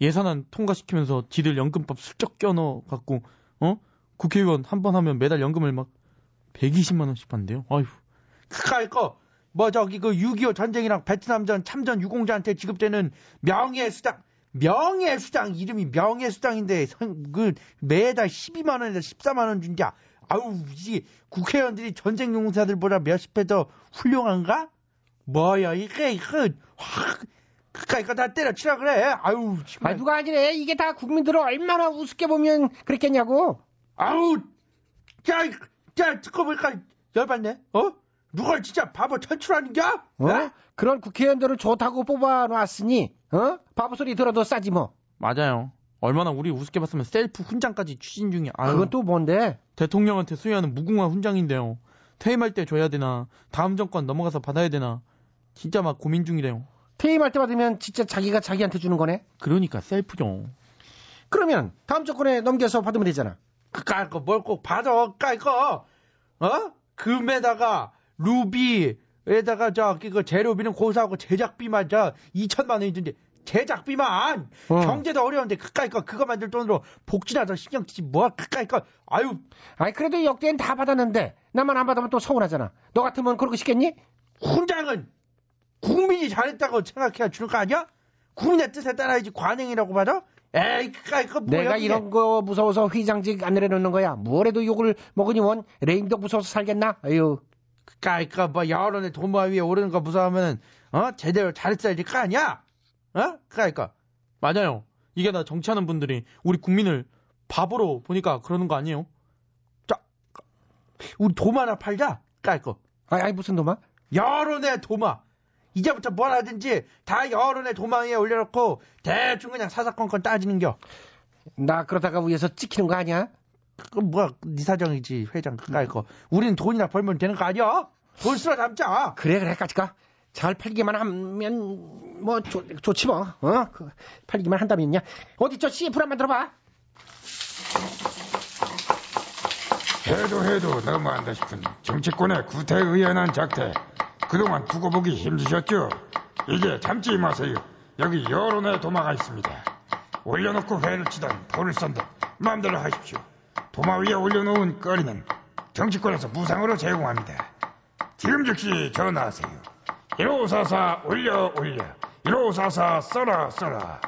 예산안 통과시키면서 지들 연금법 슬쩍 껴넣어갖고 어? 국회의원 한 번 하면 매달 연금을 막 백이십만 원씩 받는데요. 아휴. 그까이 거. 뭐 저기 그 육이오 전쟁이랑 베트남전 참전 유공자한테 지급되는 명예수당. 명예수당. 이름이 명예수당인데 그 매달 십이만 원에서 십사만 원 준다. 아우 이게 국회의원들이 전쟁 용사들보다 몇십 배 더 훌륭한가? 뭐야 이게 이거. 그까이 거 다 때려치라 그래. 아유. 정말. 아 누가 아니래. 이게 다 국민들을 얼마나 우습게 보면 그랬겠냐고. 아우. 야 야, 듣고 보니까 열받네. 어? 누가 진짜 바보 천출하는 겨? 어? 에? 그런 국회의원들을 좋다고 뽑아놨으니 어? 바보 소리 들어도 싸지 뭐. 맞아요. 얼마나 우리 우습게 봤으면 셀프 훈장까지 추진 중이야. 아유, 그건 또 뭔데? 대통령한테 수여하는 무궁화 훈장인데요. 퇴임할 때 줘야 되나? 다음 정권 넘어가서 받아야 되나? 진짜 막 고민 중이래요. 퇴임할 때 받으면 진짜 자기가 자기한테 주는 거네? 그러니까 셀프죠. 그러면 다음 정권에 넘겨서 받으면 되잖아. 그까이거 뭘 꼭 받아 까이거. 어? 금에다가 루비에다가 저기 그 재료비는 고사하고 제작비만 저 이천만 원이던데 제작비만. 어. 경제도 어려운데 그까이거 그거 만들 돈으로 복지나 더 신경 쓰지 뭐 그까이거. 아유. 아이 그래도 역대엔 다 받았는데 나만 안 받으면 또 서운하잖아. 너 같으면 그러고 싶겠니? 훈장은 국민이 잘했다고 생각해야 주는 거 아니야? 국민의 뜻에 따라야지 관행이라고 받아? 에이, 그까이거 뭐야? 내가 이런 그게. 거 무서워서 회장직 안 내려놓는 거야. 뭐래도 욕을 먹으니 원 레임덕 무서워서 살겠나? 아유, 그까이거 뭐 여론의 도마 위에 오르는 거 무서워하면 어 제대로 잘했어야지 거 아니야? 어? 그까이거 맞아요. 이게 다 정치하는 분들이 우리 국민을 바보로 보니까 그러는 거 아니에요? 자, 우리 도마나 팔자. 그까이거. 아이, 아이 무슨 도마? 여론의 도마. 이제부터 뭘 하든지 다 여론의 도망에 올려놓고 대충 그냥 사사건건 따지는겨. 나 그러다가 위에서 찍히는 거 아니야? 그건 뭐야 네 사정이지 회장 그까이 거. 우리는 돈이나 벌면 되는 거 아니야? 돈 쓸어 담자. 그래 그래 까짓까. 잘 팔기만 하면 뭐 조, 좋지 뭐. 어? 그, 팔기만 한다면요. 어디 저 씨에프를 한번 들어봐. 해도 해도 너무한다 싶은 정치권의 구태의연한 작태. 그동안 두고 보기 힘드셨죠? 이제 참지 마세요. 여기 여론의 도마가 있습니다. 올려놓고 회를 치던 돌을 쏜던 마음대로 하십시오. 도마 위에 올려놓은 거리는 정치권에서 무상으로 제공합니다. 지금 즉시 전화하세요. 일오사사 올려 올려 일오사사 써라 써라.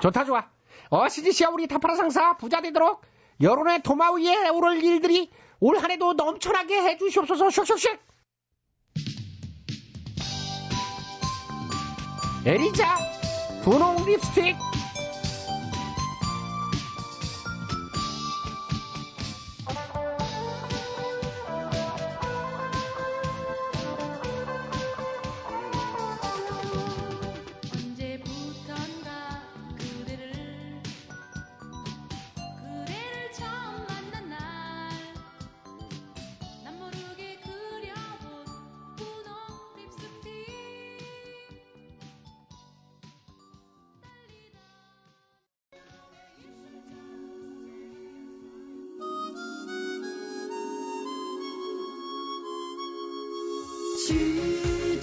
좋다 좋아. 어 시지시야 우리 타파라 상사 부자 되도록 여론의 도마 위에 오를 일들이 올 한 해도 넘쳐나게 해주시옵소서. 슉슉슉. 에리자 분홍 립스틱.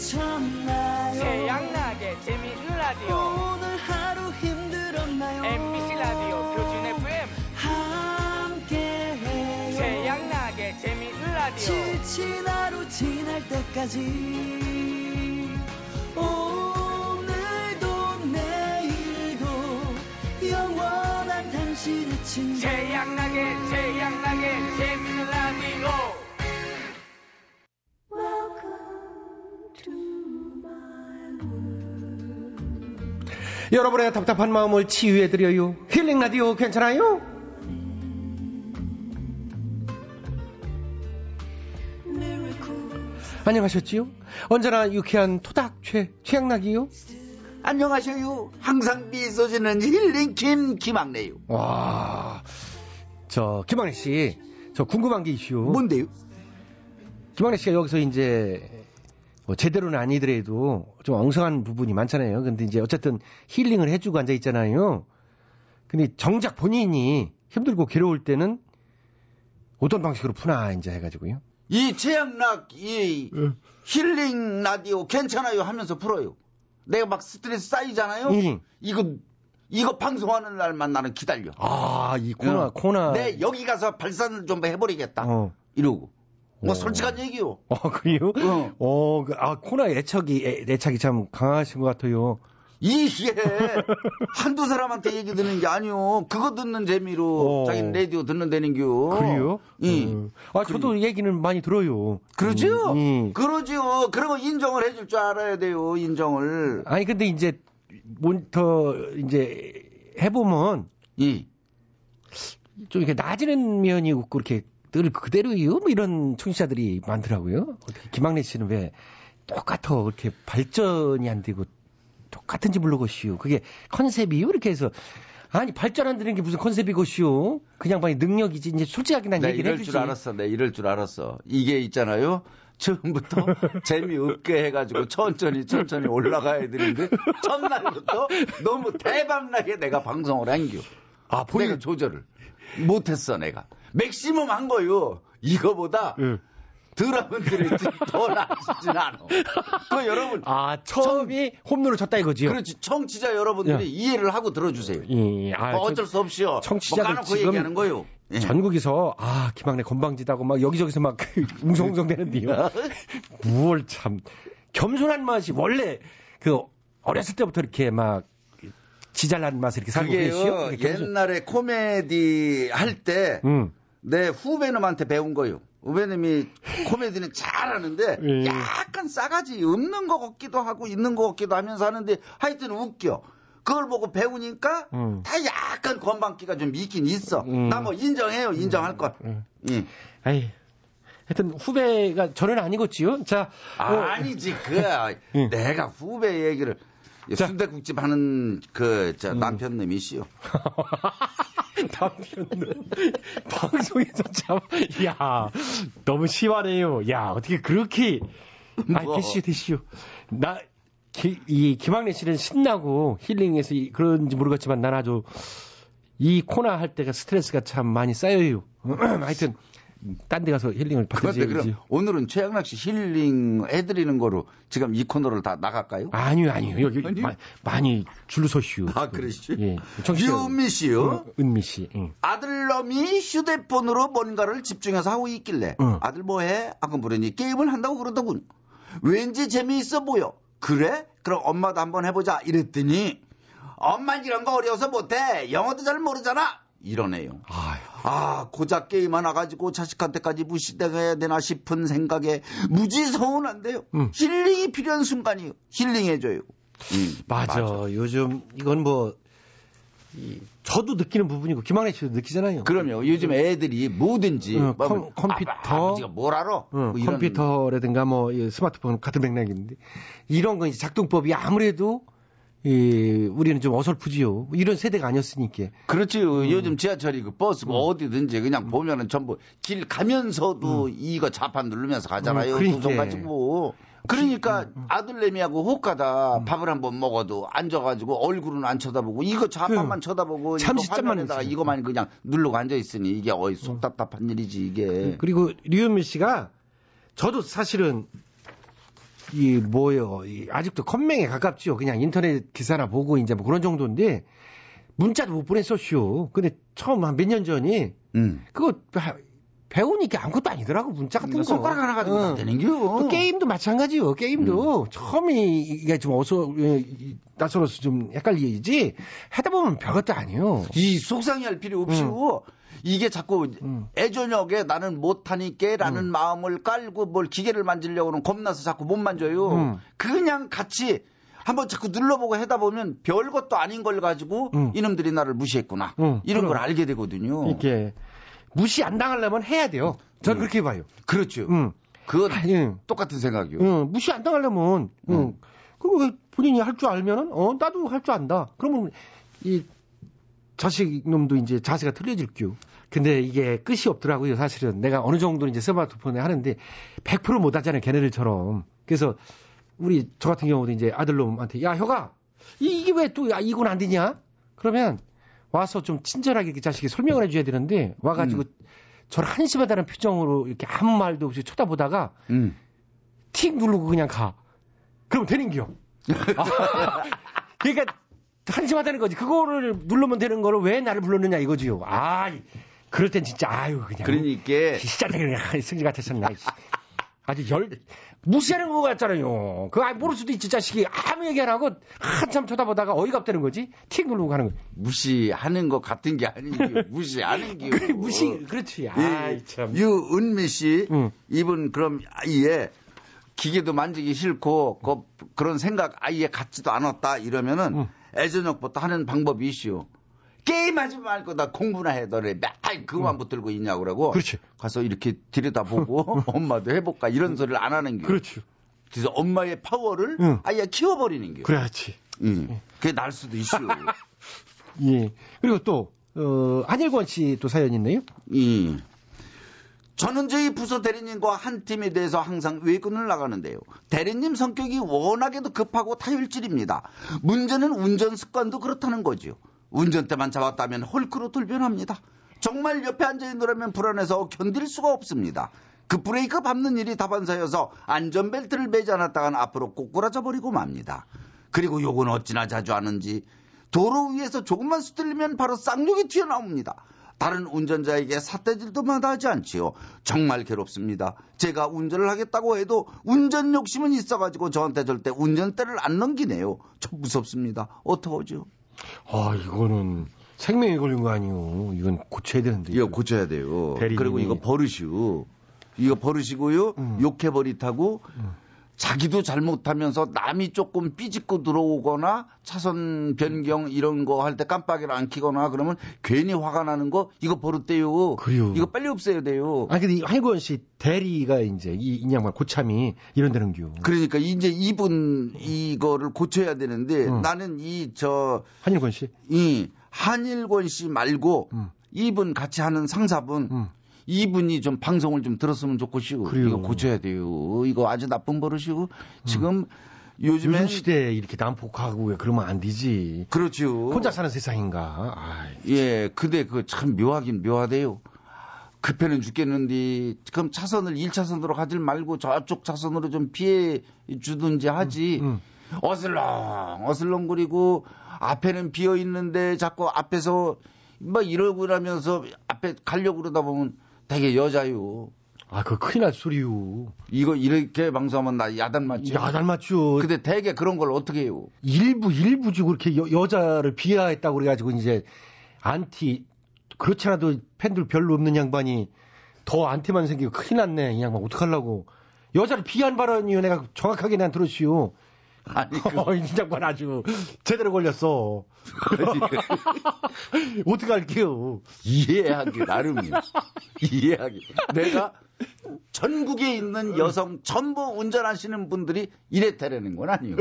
최양락의 재미있는 라디오. 오늘 하루 힘들었나요? 엠비씨 라디오 표준 에프엠 함께해요. 최양락의 재미있는 라디오. 지친 하루 지날 때까지 오늘도 내일도 영원한 당신의 친구 최양락의 최양락의 재미있는 라디오. 여러분의 답답한 마음을 치유해드려요. 힐링 라디오 괜찮아요? 안녕하셨지요? 언제나 유쾌한 토닥최 최양락이요. 안녕하셔요. 항상 미소지는 힐링 김 김학래요. 와, 저 김학래 씨, 저 궁금한 게 있슈. 뭔데요? 김학래 씨가 여기서 이제 뭐 제대로는 아니더라도 좀 엉성한 부분이 많잖아요. 근데 이제 어쨌든 힐링을 해주고 앉아 있잖아요. 근데 정작 본인이 힘들고 괴로울 때는 어떤 방식으로 푸나 이제 해가지고요. 이 최양락 이 응. 힐링 라디오 괜찮아요 하면서 풀어요. 내가 막 스트레스 쌓이잖아요. 응. 이거 이거 방송하는 날만 나는 기다려. 아, 이 코너 응. 코너. 내 여기 가서 발산을 좀 해버리겠다. 어. 이러고. 뭐 오. 솔직한 얘기요. 어, 그래요? 응. 어, 아 코너 애착이 애, 애착이 참 강하신 것 같아요. 이게 한두 사람한테 얘기 듣는 게 아니요. 그거 듣는 재미로 어. 자기는 라디오 듣는다는겨. 그래요? 예. 음. 아 그래. 저도 얘기는 많이 들어요. 그러죠? 음. 그러죠. 그런 거 인정을 해줄 줄 알아야 돼요. 인정을. 아니 근데 이제 더 이제 해보면 예. 좀 이렇게 낮은 면이 없고 이렇게 늘 그대로요. 뭐 이런 청취자들이 많더라고요. 김학래 씨는 왜 똑같아 이렇게 발전이 안 되고. 똑같은지 물러고시오. 그게 컨셉이요? 이렇게 해서. 아니, 발전 안 되는 게 무슨 컨셉이고시오. 그냥 많이 능력이지. 이제 솔직하게 난 얘기를 해주지. 내 이럴 줄 알았어. 내 이럴 줄 알았어. 이게 있잖아요. 처음부터 재미없게 해가지고 천천히 천천히 올라가야 되는데 첫날부터 너무 대박나게 내가 방송을 한겨. 아, 보이... 내가 조절을 못했어, 내가. 맥시멈 한 거요. 이거보다. 응. 드라마들이 더 나아지진 않아. 그 여러분. 아, 처음이 청... 홈런을 쳤다 이거지요? 그렇지. 청취자 여러분들이 야. 이해를 하고 들어주세요. 예, 아, 뭐 어쩔 수 없이요. 청취자들 뭐 까놓고 지금 얘기하는 거요. 예. 전국에서, 아, 김학래 건방지다고 막 여기저기서 막 웅성웅성 되는데요. 무얼 참. 겸손한 맛이 원래 그 어렸을 때부터 이렇게 막 지잘난 맛을 이렇게 살고 계시요? 옛날에 코미디 할 때 내 음. 후배님한테 배운 거요. 우배님이 코미디는 잘하는데 예. 약간 싸가지 없는 것 같기도 하고 있는 것 같기도 하면서 하는데 하여튼 웃겨. 그걸 보고 배우니까 음. 다 약간 건방기가 좀 있긴 있어. 음. 나 뭐 인정해요. 인정할 것. 음. 음. 아이, 하여튼 후배가 저는 아니겠지요. 자, 아, 어. 아니지 그 음. 내가 후배 얘기를 순대국집 하는 그 저 음. 남편님이시요. 남편은 방송에서 참, 야, 너무 시원해요. 야, 어떻게 그렇게. 아이, 되시오, 되시오. 나, 기, 이, 김학래 씨는 신나고 힐링해서 이, 그런지 모르겠지만 난 아주 이 코너 할 때가 스트레스가 참 많이 쌓여요. 하여튼, 딴 데 가서 힐링을 받으세요. 오늘은 최양락 씨 힐링 해드리는 거로 지금 이 코너를 다 나갈까요? 아니요, 아니요. 여기 아니요? 마, 많이 줄서시오. 아, 그러시죠? 예. 유은미 씨요? 응, 은미 씨. 응. 아들놈이 휴대폰으로 뭔가를 집중해서 하고 있길래 응. 아들 뭐해? 아까 물으니 게임을 한다고 그러더군. 왠지 재미있어 보여. 그래? 그럼 엄마도 한번 해보자. 이랬더니 엄마 이런 거 어려워서 못해. 영어도 잘 모르잖아. 이러네요. 아유. 아, 고작 게임 하나 가지고 자식한테까지 무시당해야 되나 싶은 생각에 무지 서운한데요. 음. 힐링이 필요한 순간이요. 힐링해줘요. 음, 맞아. 맞아. 요즘 이건 뭐 이, 저도 느끼는 부분이고 김학래 씨도 느끼잖아요. 그럼요. 요즘 애들이 뭐든지 어, 컴, 컴퓨터, 아, 아버지가 뭘 알아? 어, 뭐 이런... 컴퓨터라든가 뭐 스마트폰 같은 맥락인데 이런 건 이제 작동법이 아무래도 예, 우리는 좀 어설프지요. 이런 세대가 아니었으니까. 그렇지요. 음. 요즘 지하철이고 버스고 음. 어디든지 그냥 보면은 전부 길 가면서도 음. 이거 자판 누르면서 가잖아요. 음, 그러니까. 가지고. 그러니까 음. 아들내미하고 혹하다 음. 밥을 한번 먹어도 앉아가지고 얼굴은 안 쳐다보고 이거 좌판만 음. 쳐다보고 삼십 점만에다가 이거만 그냥 누르고 앉아 있으니 이게 어이 속 답답한 음. 일이지 이게. 그리고 류현민 씨가 저도 사실은. 이, 뭐요. 이 아직도 컴맹에 가깝죠. 그냥 인터넷 기사나 보고 이제 뭐 그런 정도인데, 문자도 못 보냈었쇼. 근데 처음 한 몇 년 전이, 음. 그거 배우니까 아무것도 아니더라고. 문자 같은 거. 손가락 하나 가지고 응. 안 되는겨. 게임도 마찬가지요. 게임도. 음. 처음이 이게 좀 어서, 낯설어서 좀 헷갈리지. 하다 보면 별것도 아니에요. 이 속상해 할 필요 없이요. 음. 이게 자꾸 음. 애저녁에 나는 못하니까라는 음. 마음을 깔고 뭘 기계를 만지려고는 겁나서 자꾸 못 만져요. 음. 그냥 같이 한번 자꾸 눌러보고 하다 보면 별것도 아닌 걸 가지고 음. 이놈들이 나를 무시했구나. 음, 이런 그럼. 걸 알게 되거든요. 이게 무시 안 당하려면 해야 돼요. 저는 음. 그렇게 봐요. 그렇죠. 음. 그건 아니, 똑같은 생각이요. 음, 무시 안 당하려면 음. 음. 그리고 본인이 할 줄 알면은 어 나도 할 줄 안다. 그러면 이 자식 놈도 이제 자세가 틀려질게요. 근데 이게 끝이 없더라고요. 사실은 내가 어느 정도 이제 스마트폰에 하는데 백 퍼센트 못 하잖아요. 걔네들처럼. 그래서 우리 저 같은 경우도 이제 아들놈한테 야 혁아 이게 왜 또 이건 안 되냐? 그러면 와서 좀 친절하게 그 자식이 설명을 해줘야 되는데 와가지고 음. 저를 한심하다는 표정으로 이렇게 아무 말도 없이 쳐다보다가 음. 틱 누르고 그냥 가. 그럼 되는겨. 그러니까 한심하다는 거지. 그거를 누르면 되는 거를 왜 나를 불렀느냐 이거지요. 아, 그럴 땐 진짜 아유 그냥. 그러니까 진짜 그냥 승리 같았었나. 아주 열 무시하는 거 같잖아요. 그거 모를 수도 있지 자식이 아무 얘기 안 하고 한참 쳐다보다가 어이가 없다는 거지. 틱 누르고 가는 거. 무시하는 거 같은 게 아닌 게 무시하는 게. 그래, 무시 그렇지. 아 참. 유은미 씨 응. 이분 그럼 아예. 기계도 만지기 싫고 그, 그런 생각 아예 갖지도 않았다 이러면은 응. 애저녁부터 하는 방법이 있어요. 게임하지 말고 나 공부나 해. 너네 맨날 그거만 응. 붙들고 있냐고 그러고 그렇지. 가서 이렇게 들여다보고 엄마도 해볼까 이런 소리를 안 하는 게 그렇죠. 그래서 엄마의 파워를 응. 아예 키워버리는 게 그렇지. 응. 그게 날 수도 있어요. 예. 그리고 또 어, 한일권 씨 또 사연 있네요. 예. 저는 저희 부서 대리님과 한 팀에 대해서 항상 외근을 나가는데요. 대리님 성격이 워낙에도 급하고 타율질입니다. 문제는 운전 습관도 그렇다는 거지요. 운전대만 잡았다면 홀크로 돌변합니다. 정말 옆에 앉아있느라면 불안해서 견딜 수가 없습니다. 급브레이크 밟는 일이 다반사여서 안전벨트를 매지 않았다간 앞으로 꼬꾸라져버리고 맙니다. 그리고 욕은 어찌나 자주 하는지 도로 위에서 조금만 수틀리면 바로 쌍욕이 튀어나옵니다. 다른 운전자에게 삿대질도 마다하지 않지요. 정말 괴롭습니다. 제가 운전을 하겠다고 해도 운전 욕심은 있어가지고 저한테 절대 운전대를 안 넘기네요. 저 무섭습니다. 어떡하죠? 아 이거는 생명이 걸린 거 아니에요. 이건 고쳐야 되는데. 이거 고쳐야 돼요. 대리님이. 그리고 이거 버릇이요. 이거 버릇이고요. 음. 욕해버릇하고 음. 자기도 잘못하면서 남이 조금 삐집고 들어오거나 차선 변경 이런 거 할 때 깜빡이를 안 켜거나 그러면 괜히 화가 나는 거 이거 버릇돼요. 그래요. 이거 빨리 없애야 돼요. 아니 근데 한일권 씨 대리가 이제 이 인양말 고참이 이런 데는 겨. 그러니까 이제 이분 이거를 고쳐야 되는데 응. 나는 이 저 한일권 씨? 이 한일권 씨 말고 응. 이분 같이 하는 상사분 응. 이분이 좀 방송을 좀 들었으면 좋겠고 그래요. 이거 고쳐야 돼요. 이거 아주 나쁜 버릇이고 지금 음. 요즘에 요즘 시대에 이렇게 난폭하고 그러면 안 되지. 그렇죠. 혼자 사는 세상인가. 아이. 예, 근데 그거 참 묘하긴 묘하대요. 급해는 죽겠는데 그럼 차선을 일 차선으로 가지 말고 저쪽 차선으로 좀 피해 주든지 하지. 음, 음. 어슬렁 어슬렁거리고 앞에는 비어 있는데 자꾸 앞에서 막 이러고 이러면서 앞에 가려고 그러다 보면 되게 여자요. 아, 그거 큰일 날 소리요. 이거 이렇게 방송하면 나 야단 맞죠? 야단 맞죠. 근데 되게 그런 걸 어떻게 해요? 일부, 일부지, 그렇게 여, 여자를 비하했다고 그래가지고 이제, 안티, 그렇지 않아도 팬들 별로 없는 양반이 더 안티만 생기고 큰일 났네. 이 양반 어떡하려고. 여자를 비한 발언이요. 내가 정확하게 난 들었지요. 아니, 그... 어, 이 양반 아주 제대로 걸렸어. 어떡할게요. 이해하기 나름이요. 이해하기. 내가 전국에 있는 여성 전부 운전하시는 분들이 이랬다라는 건 아니에요.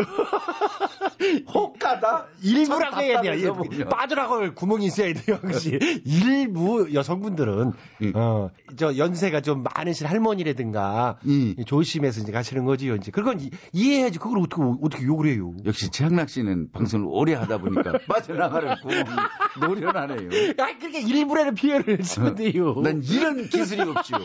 혹가다 일부라고 해야 돼요. 빠져나갈 구멍이 있어야 돼요. 혹시 일부 여성분들은 음. 어, 저 연세가 좀 많으신 할머니라든가 음. 조심해서 이제 가시는 거지요. 이제 그건 이, 이해해야지. 그걸 어떻게 어떻게 욕을 해요. 역시 최양락 씨는 방송을 오래 하다 보니까 빠져나갈 구멍이 노련하네요. 아 그렇게 일부라는 피해를 했으면 돼요. 어, 난 이런 기술이 없지요.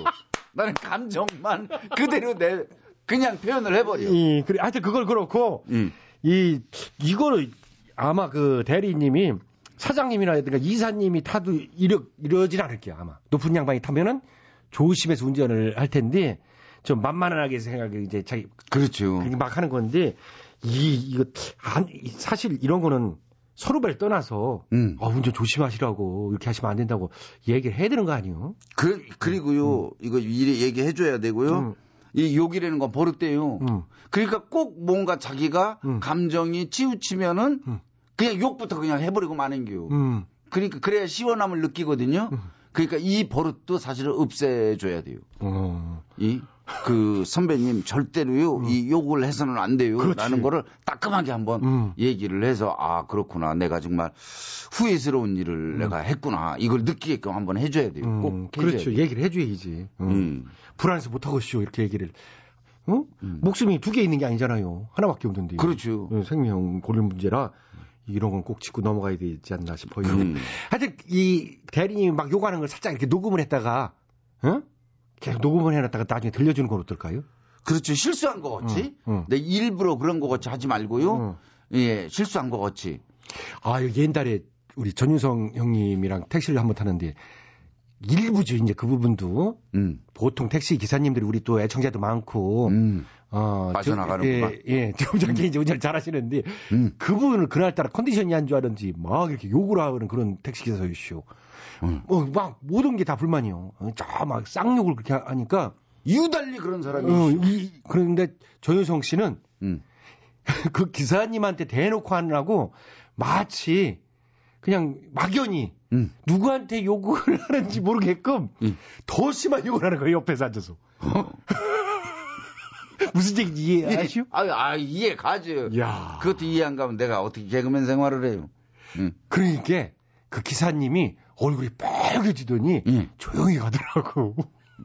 나는 감정만 그대로 내 그냥 표현을 해버려. 예, 그래. 하여튼 그걸 그렇고 음. 이 이거를 아마 그 대리님이 사장님이라든가 이사님이 타도 이러 이러진 않을게요. 아마 높은 양반이 타면은 조심해서 운전을 할 텐데 좀 만만하게 생각해 이제 자기 그렇죠. 막 하는 건데 이 이거 안, 사실 이런 거는 서로를 떠나서 음. 어, 운전 조심하시라고 이렇게 하시면 안 된다고 얘기를 해야 되는 거 아니에요? 그, 그리고요 음. 이거 미리 얘기해줘야 되고요. 음. 이 욕이라는 건 버릇돼요. 음. 그러니까 꼭 뭔가 자기가 음. 감정이 치우치면은 음. 그냥 욕부터 그냥 해버리고 마는 게요. 음. 그러니까 그래야 시원함을 느끼거든요. 음. 그러니까 이 버릇도 사실은 없애줘야 돼요. 어. 이 그 선배님 절대로요 음. 이 욕을 해서는 안 돼요. 그렇지. 라는 거를 따끔하게 한번 음. 얘기를 해서 아 그렇구나 내가 정말 후회스러운 일을 음. 내가 했구나 이걸 느끼게끔 한번 해줘야 돼요. 음. 꼭 그렇죠. 돼요. 얘기를 해줘야지. 음. 음. 불안해서 못하겠쇼 이렇게 얘기를. 어? 음. 목숨이 두 개 있는 게 아니잖아요. 하나밖에 없는데. 그렇죠. 생명 고른 문제라. 이런 건 꼭 짚고 넘어가야 되지 않나 싶어요. 음. 하여튼 이 대리님이 막 욕하는 걸 살짝 이렇게 녹음을 했다가 어? 계속 녹음을 해놨다가 나중에 들려주는 건 어떨까요? 그렇죠. 실수한 거 같지. 응, 응. 내 일부러 그런 거 같이 하지 말고요. 응. 예, 실수한 거 같지. 아, 옛날에 우리 전윤성 형님이랑 택시를 한번 타는데 일부죠. 이제 그 부분도 응. 보통 택시 기사님들이 우리 또 애청자도 많고 응. 어, 빠져나가는구나. 예, 예. 좀 전에 이제 운전 잘 하시는데, 음. 그분을 그날따라 컨디션이 안 좋아하는지 막 이렇게 욕을 하는 그런 택시기사였쇼. 음. 어, 막 모든 게 다 불만이요. 저 막 쌍욕을 그렇게 하니까. 유달리 그런 사람이. 어, 이, 그런데 전효성 씨는 음. 그 기사님한테 대놓고 하느라고 마치 그냥 막연히 음. 누구한테 욕을 하는지 모르게끔 음. 더 심한 욕을 하는 거예요, 옆에서 앉아서. 무슨 얘기인지 이해하시오? 아, 아, 이해 가죠. 야. 그것도 이해 안 가면 내가 어떻게 개그맨 생활을 해요. 응. 그러니까 그 기사님이 얼굴이 빨개지더니 응. 조용히 가더라고.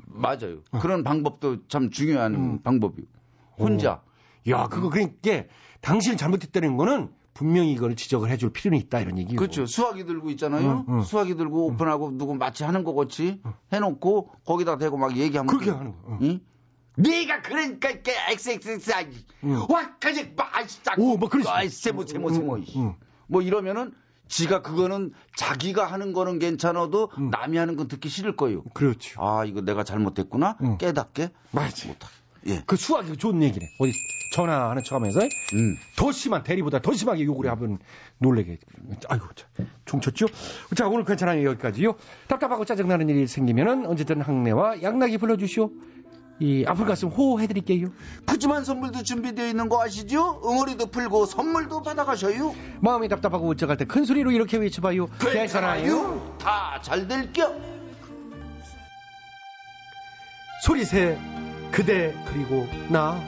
맞아요. 어. 그런 방법도 참 중요한 음. 방법이요. 혼자. 어. 야, 그거 그러니까 당신이 잘못했다는 거는 분명히 이걸 지적을 해줄 필요는 있다 이런 얘기예요. 그렇죠. 수화기 들고 있잖아요. 응, 응. 수화기 들고 오픈하고 응. 누구 마치 하는 거 같이 해놓고 거기다 대고 막 얘기하면 그렇게 돼요. 하는 거예요. 응? 네가 그러니까 이렇게 엑스엑스엑스 와 가지 막오뭐 그러지 아 세모 세모 세모 뭐 이러면은 지가 그거는 자기가 하는 거는 괜찮아도 음. 남이 하는 건 듣기 싫을 거예요. 그렇죠. 아 이거 내가 잘못했구나 음. 깨닫게 맞지. 예. 그 수학이 좋은 얘기네. 어디 전화 하는 척하면서 음. 더 심한 대리보다 더 심하게 욕을 하면 놀래게. 아이고 종쳤죠. 자 오늘 괜찮아요 여기까지요. 답답하고 짜증 나는 일이 생기면은 언제든 항내와 양락이 불러주시오. 이 아플 가슴 호호해드릴게요. 푸짐한 선물도 준비되어 있는 거 아시죠? 응어리도 풀고 선물도 받아가셔요. 마음이 답답하고 우쩍할 때 큰 소리로 이렇게 외쳐봐요. 괜찮아요. 다 잘 될겨. 소리새 그대 그리고 나.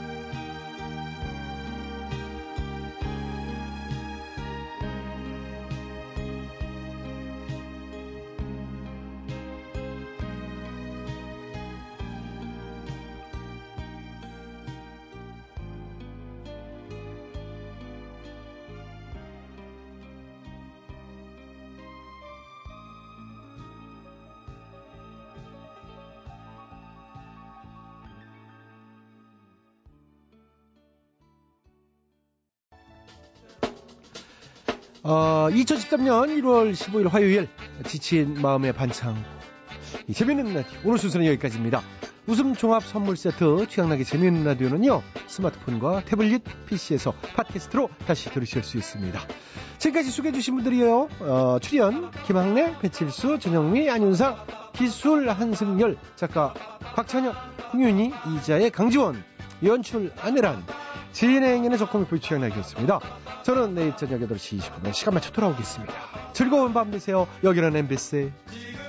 어, 이천십삼 년 일월 십오일 화요일 지친 마음의 반창 이 재미있는 라디오 오늘 순서는 여기까지입니다. 웃음 종합 선물 세트 취향나게 재미있는 라디오는요 스마트폰과 태블릿 피씨에서 팟캐스트로 다시 들으실 수 있습니다. 지금까지 소개해 주신 분들이요 어, 출연 김학래, 배칠수, 전영미, 안윤상, 기술 한승열, 작가 곽찬혁, 홍윤희, 이자혜, 강지원, 연출 안혜란, 진행에는 저코믹보이 취향나기였습니다. 저는 내일 저녁 여덟 시 이십 분에 시간 맞춰 돌아오겠습니다. 즐거운 밤 되세요. 여기는 엠비씨.